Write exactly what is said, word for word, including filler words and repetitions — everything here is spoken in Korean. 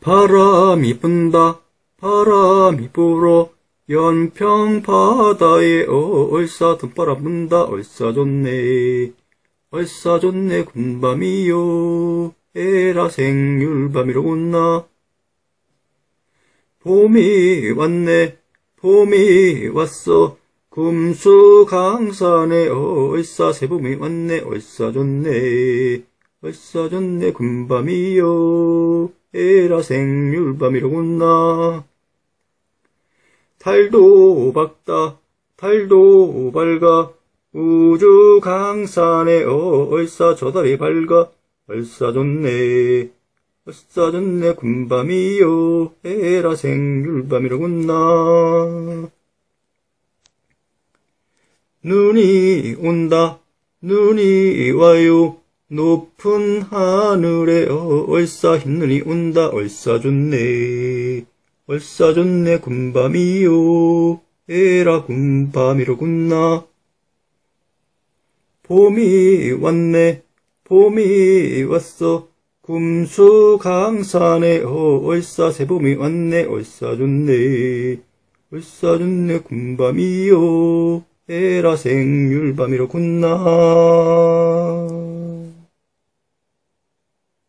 바람이 분다 바람이 불어 연평 바다에 얼싸 등바람 분다 얼싸 좋네 얼싸 좋네 군밤이요 에라 생률밤이로구나. 봄이 왔네 봄이 왔어 금수강산에 얼싸 새봄이 왔네 얼싸 좋네 얼싸 좋네 군밤이요 에라 생률밤이로구나. 달도 밝다 달도 밝아 우주 강산에 얼싸 저 달이 밝아 얼싸 좋네 얼싸 좋네 군밤이요 에라 생률밤이로구나. 눈이 온다 눈이 와요 높은 하늘에 얼싸 흰눈이 온다 얼싸 좋네 얼싸 좋네 군밤이요 에라 군밤이로구나. 봄이 왔네 봄이 왔어 금수강산에 얼싸 새봄이 왔네 얼싸 좋네 얼싸 좋네 군밤이요 에라 생률밤이로구나.